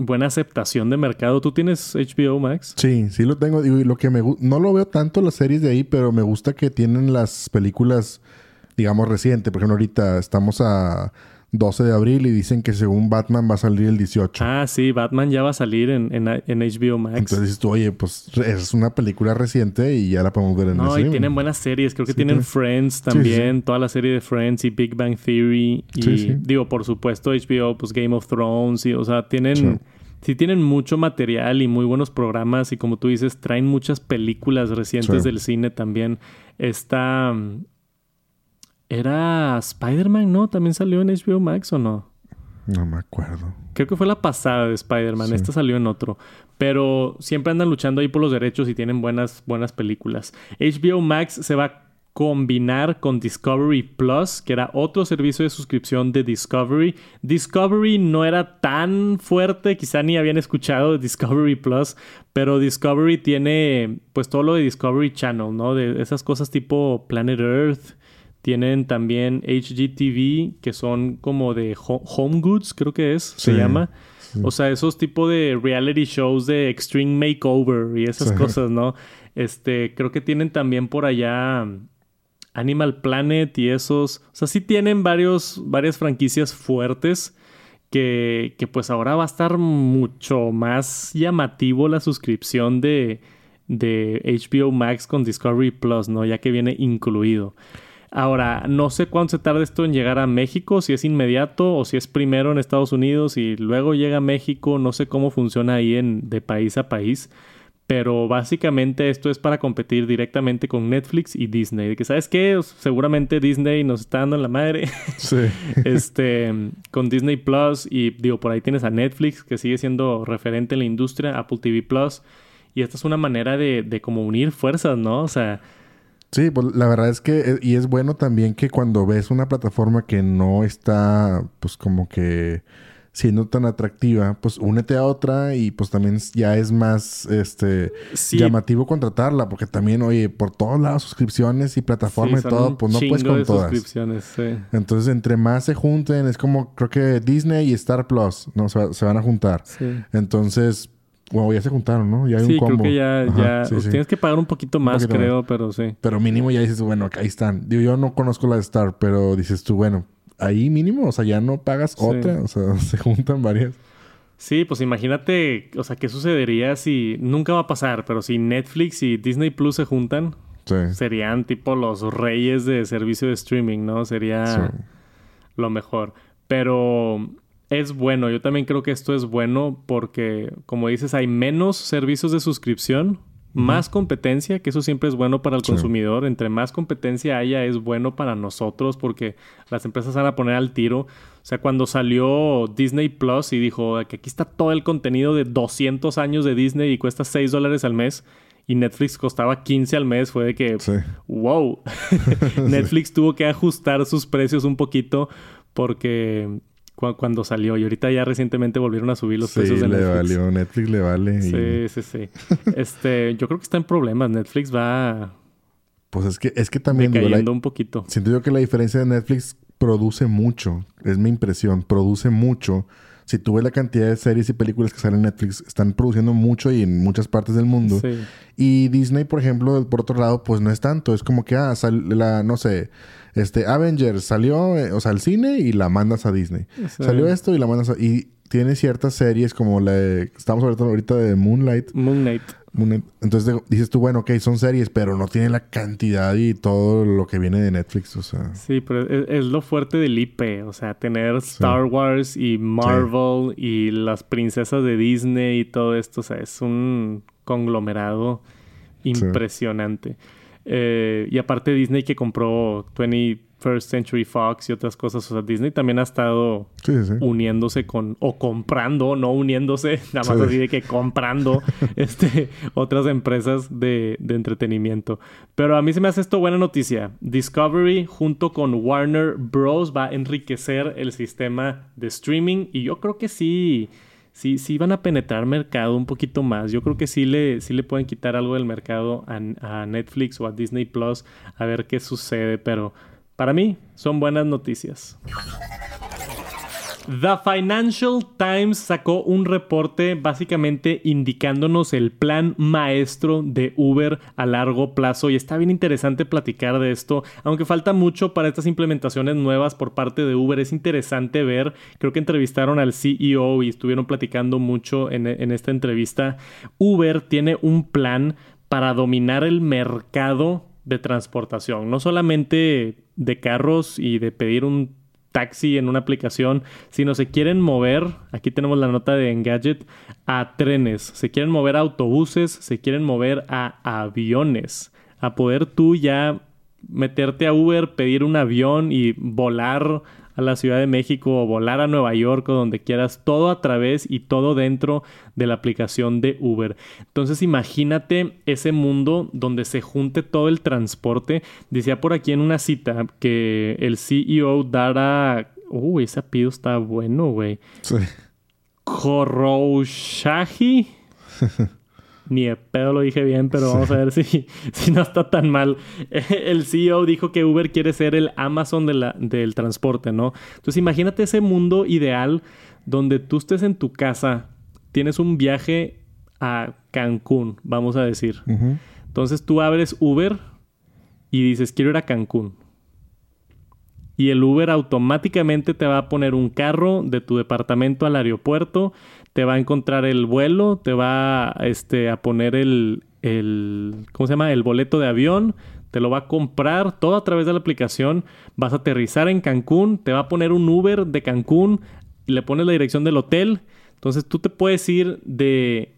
Buena aceptación de mercado. ¿Tú tienes H B O Max? Sí, sí lo tengo. Digo, y lo que me gu- no lo veo tanto las series de ahí, pero me gusta que tienen las películas, digamos, recientes. Por ejemplo, ahorita estamos a doce de abril y dicen que según Batman va a salir el dieciocho. Ah, sí, Batman ya va a salir en, en, en H B O Max. Entonces dices tú, oye, pues es una película reciente y ya la podemos ver en no, el cine. No, y tienen buenas series. Creo que sí, tienen tiene... Friends también. Sí, sí. Toda la serie de Friends y Big Bang Theory. Y sí, sí. digo, por supuesto, H B O, pues Game of Thrones. Y, o sea, tienen... Sí. Sí tienen mucho material y muy buenos programas. Y como tú dices, traen muchas películas recientes sí. del cine también. Esta... ¿Era Spider-Man, no? ¿También salió en H B O Max o no? No me acuerdo. Creo que fue la pasada de Spider-Man. Sí. Esta salió en otro. Pero siempre andan luchando ahí por los derechos y tienen buenas, buenas películas. H B O Max se va a combinar con Discovery Plus, que era otro servicio de suscripción de Discovery. Discovery no era tan fuerte, quizá ni habían escuchado de Discovery Plus, pero Discovery tiene pues todo lo de Discovery Channel, ¿no? De esas cosas tipo Planet Earth. Tienen también H G T V, que son como de ho- Home Goods, creo que es, sí, se llama. Sí. O sea, esos tipos de reality shows de Extreme Makeover y esas sí. cosas, ¿no? Este, creo que tienen también por allá Animal Planet y esos. O sea, sí tienen varios, varias franquicias fuertes que, que pues ahora va a estar mucho más llamativo la suscripción de, de H B O Max con Discovery Plus, ¿no? Ya que viene incluido. Ahora, no sé cuánto se tarda esto en llegar a México, si es inmediato o si es primero en Estados Unidos y luego llega a México. No sé cómo funciona ahí en, de país a país, pero básicamente esto es para competir directamente con Netflix y Disney. De que, ¿sabes qué? Seguramente Disney nos está dando en la madre. Sí. este, con Disney Plus y, digo, por ahí tienes a Netflix, que sigue siendo referente en la industria, Apple T V Plus. Y esta es una manera de, de como unir fuerzas, ¿no? O sea... Sí, pues la verdad es que... Y es bueno también que cuando ves una plataforma que no está, pues como que siendo tan atractiva, pues únete a otra y pues también ya es más este sí. llamativo contratarla. Porque también, oye, por todos lados suscripciones y plataformas sí, y todo, pues no puedes con de todas. Suscripciones, sí. Entonces, entre más se junten, es como creo que Disney y Star Plus, ¿no? Se, se van a juntar. Sí. Entonces... Wow, ya se juntaron, ¿no? Ya hay sí, un combo. Sí, creo que ya... Ajá, ya sí, sí. Tienes que pagar un poquito más, un poquito creo, más. Pero sí. Pero mínimo ya dices, bueno, ahí están. Digo, yo no conozco la de Star, pero dices tú, bueno, ahí mínimo, o sea, ya no pagas sí. otra. O sea, se juntan varias. Sí, pues imagínate, o sea, ¿qué sucedería si... Nunca va a pasar, pero si Netflix y Disney Plus se juntan... Sí. Serían tipo los reyes de servicio de streaming, ¿no? Sería sí. lo mejor. Pero... Es bueno. Yo también creo que esto es bueno porque, como dices, hay menos servicios de suscripción, uh-huh. más competencia, que eso siempre es bueno para el sí. consumidor. Entre más competencia haya, es bueno para nosotros porque las empresas van a poner al tiro. O sea, cuando salió Disney Plus y dijo que aquí está todo el contenido de doscientos años de Disney y cuesta seis dólares al mes... Y Netflix costaba quince al mes. Fue de que... Sí. ¡Wow! Netflix sí. tuvo que ajustar sus precios un poquito porque... Cuando salió. Y ahorita ya recientemente volvieron a subir los sí, precios de Netflix. Sí, le valió. Netflix le vale. Y... Sí, sí, sí. este, yo creo que está en problemas. Netflix va... Pues es que, es que también... Decayendo la... un poquito. Siento yo que la diferencia de Netflix produce mucho. Es mi impresión. Produce mucho. Si tú ves la cantidad de series y películas que salen en Netflix, están produciendo mucho y en muchas partes del mundo. Sí. Y Disney, por ejemplo, por otro lado, pues no es tanto. Es como que, ah, sal, la, no sé... Este, Avengers salió, eh, o sea, al cine y la mandas a Disney. Sí. Salió esto y la mandas a... Y tiene ciertas series como la de... Estamos hablando ahorita de Moon Knight. Moon Knight. Moon Knight. Entonces de, dices tú, bueno, ok, son series, pero no tiene la cantidad y todo lo que viene de Netflix, o sea... Sí, pero es, es lo fuerte del I P. O sea, tener Star sí. Wars y Marvel sí. y las princesas de Disney y todo esto. O sea, es un conglomerado impresionante. Sí. Eh, y aparte Disney que compró twenty-first Century Fox y otras cosas. O sea, Disney también ha estado sí, sí. uniéndose con... O comprando, no uniéndose. Nada más sí. así de que comprando este, otras empresas de, de entretenimiento. Pero a mí se me hace esto buena noticia. Discovery junto con Warner Bros. Va a enriquecer el sistema de streaming. Y yo creo que sí... Sí, sí van a penetrar mercado un poquito más. Yo creo que sí le, sí le pueden quitar algo del mercado a, a Netflix o a Disney Plus a ver qué sucede. Pero para mí son buenas noticias. The Financial Times sacó un reporte básicamente indicándonos el plan maestro de Uber a largo plazo, y está bien interesante platicar de esto, aunque falta mucho para estas implementaciones nuevas por parte de Uber. Es interesante ver, creo que entrevistaron al C E O y estuvieron platicando mucho en, en esta entrevista. Uber tiene un plan para dominar el mercado de transportación, no solamente de carros y de pedir un taxi en una aplicación, sino se quieren mover, aquí tenemos la nota de Engadget, a trenes, se quieren mover a autobuses, se quieren mover a aviones, a poder tú ya meterte a Uber, pedir un avión y volar a la Ciudad de México o volar a Nueva York o donde quieras, todo a través y todo dentro de la aplicación de Uber. Entonces imagínate ese mundo donde se junte todo el transporte. Decía por aquí en una cita que el C E O Dara... Uy, uh, ese apellido está bueno, güey. Sí. Khoroshahi. Ni de pedo lo dije bien, pero vamos a ver si, si no está tan mal. El C E O dijo que Uber quiere ser el Amazon de la, del transporte, ¿no? Entonces imagínate ese mundo ideal donde tú estés en tu casa, tienes un viaje a Cancún, vamos a decir. Uh-huh. Entonces tú abres Uber y dices, quiero ir a Cancún. Y el Uber automáticamente te va a poner un carro de tu departamento al aeropuerto, te va a encontrar el vuelo, te va este, a poner el, el... ¿Cómo se llama? El boleto de avión. Te lo va a comprar todo a través de la aplicación. Vas a aterrizar en Cancún. Te va a poner un Uber de Cancún. Y le pones la dirección del hotel. Entonces tú te puedes ir de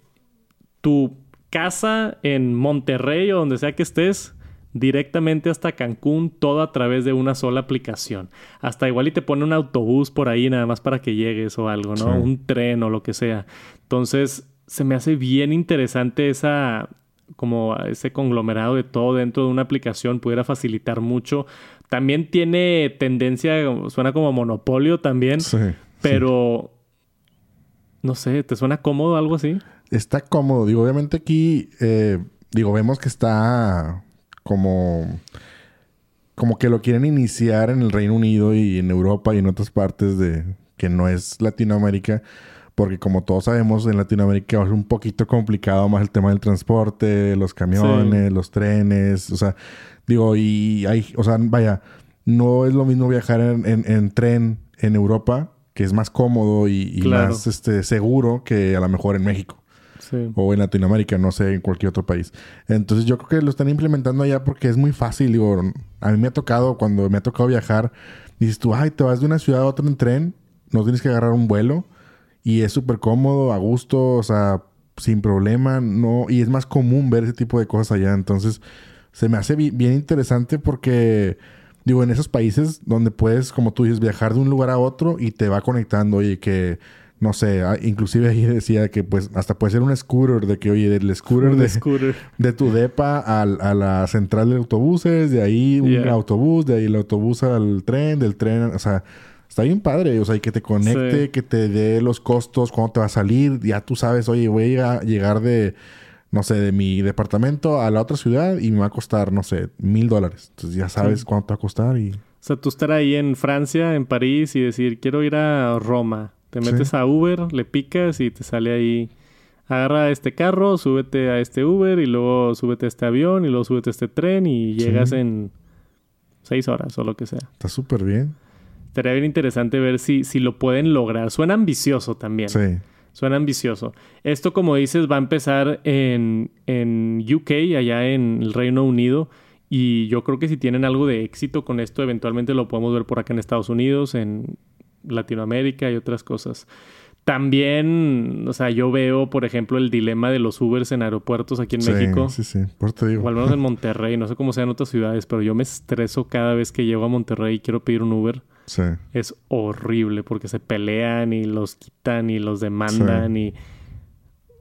tu casa en Monterrey o donde sea que estés directamente hasta Cancún, todo a través de una sola aplicación. Hasta igual y te pone un autobús por ahí nada más para que llegues o algo, ¿no? Sí. Un tren o lo que sea. Entonces, se me hace bien interesante esa... como ese conglomerado de todo dentro de una aplicación pudiera facilitar mucho. También tiene tendencia... Suena como monopolio también. Sí. Pero... Sí. No sé, ¿te suena cómodo algo así? Está cómodo. Digo, obviamente aquí... Eh, digo, vemos que está... Como, como que lo quieren iniciar en el Reino Unido y en Europa y en otras partes de que no es Latinoamérica. Porque como todos sabemos, en Latinoamérica es un poquito complicado más el tema del transporte, los camiones, sí, los trenes. O sea, digo, y hay... O sea, vaya, no es lo mismo viajar en, en, en tren en Europa, que es más cómodo y, y claro, más este, seguro que a lo mejor en México. Sí. O en Latinoamérica, no sé, en cualquier otro país. Entonces yo creo que lo están implementando allá porque es muy fácil. Digo, a mí me ha tocado, cuando me ha tocado viajar, dices tú, ay, te vas de una ciudad a otra en tren, no tienes que agarrar un vuelo y es súper cómodo, a gusto, o sea, sin problema, no, y es más común ver ese tipo de cosas allá. Entonces se me hace bi- bien interesante porque, digo, en esos países donde puedes, como tú dices, viajar de un lugar a otro y te va conectando, oye, que... No sé, inclusive ahí decía que pues hasta puede ser un scooter, de que oye, del scooter, de, scooter. de tu depa al, a la central de autobuses, de ahí un yeah. autobús, de ahí el autobús al tren, del tren, o sea, está bien padre, o sea, y que te conecte, sí, que te dé los costos, cuándo te va a salir, ya tú sabes, oye, voy a llegar de, no sé, de mi departamento a la otra ciudad y me va a costar, no sé, mil dólares, entonces ya sabes sí. cuánto te va a costar y... O sea, tú estar ahí en Francia, en París y decir, quiero ir a Roma. Te metes sí. a Uber, le picas y te sale ahí. Agarra este carro, súbete a este Uber y luego súbete a este avión y luego súbete a este tren y llegas sí. en seis horas o lo que sea. Está súper bien. Estaría bien interesante ver si, si lo pueden lograr. Suena ambicioso también. Sí. Suena ambicioso. Esto, como dices, va a empezar en, en U K, allá en el Reino Unido. Y yo creo que si tienen algo de éxito con esto, eventualmente lo podemos ver por acá en Estados Unidos, en Latinoamérica y otras cosas. También, o sea, yo veo, por ejemplo, el dilema de los Ubers en aeropuertos aquí en sí, México. Sí, sí, por te digo. O al menos en Monterrey, no sé cómo sea en otras ciudades, pero yo me estreso cada vez que llego a Monterrey y quiero pedir un Uber. Sí. Es horrible porque se pelean y los quitan y los demandan sí. y...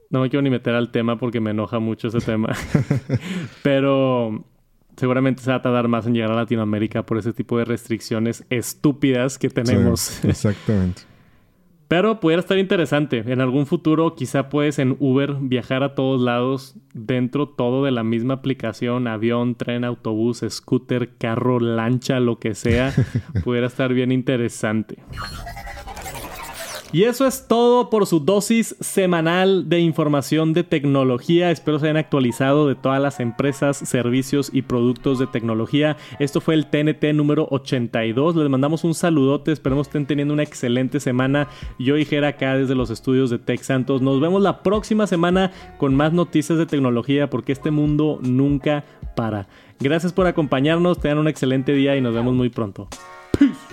No me quiero ni meter al tema porque me enoja mucho ese tema. Pero... seguramente se va a tardar más en llegar a Latinoamérica por ese tipo de restricciones estúpidas que tenemos. Sí, exactamente. Pero pudiera estar interesante. En algún futuro quizá puedes en Uber viajar a todos lados dentro todo de la misma aplicación. Avión, tren, autobús, scooter, carro, lancha, lo que sea. Pudiera estar bien interesante. Y eso es todo por su dosis semanal de información de tecnología. Espero se hayan actualizado de todas las empresas, servicios y productos de tecnología. Esto fue el T N T número ochenta y dos. Les mandamos un saludote. Esperemos estén teniendo una excelente semana. Yo y Jera acá desde los estudios de Tech Santos. Nos vemos la próxima semana con más noticias de tecnología porque este mundo nunca para. Gracias por acompañarnos. Tengan un excelente día y nos vemos muy pronto. Peace.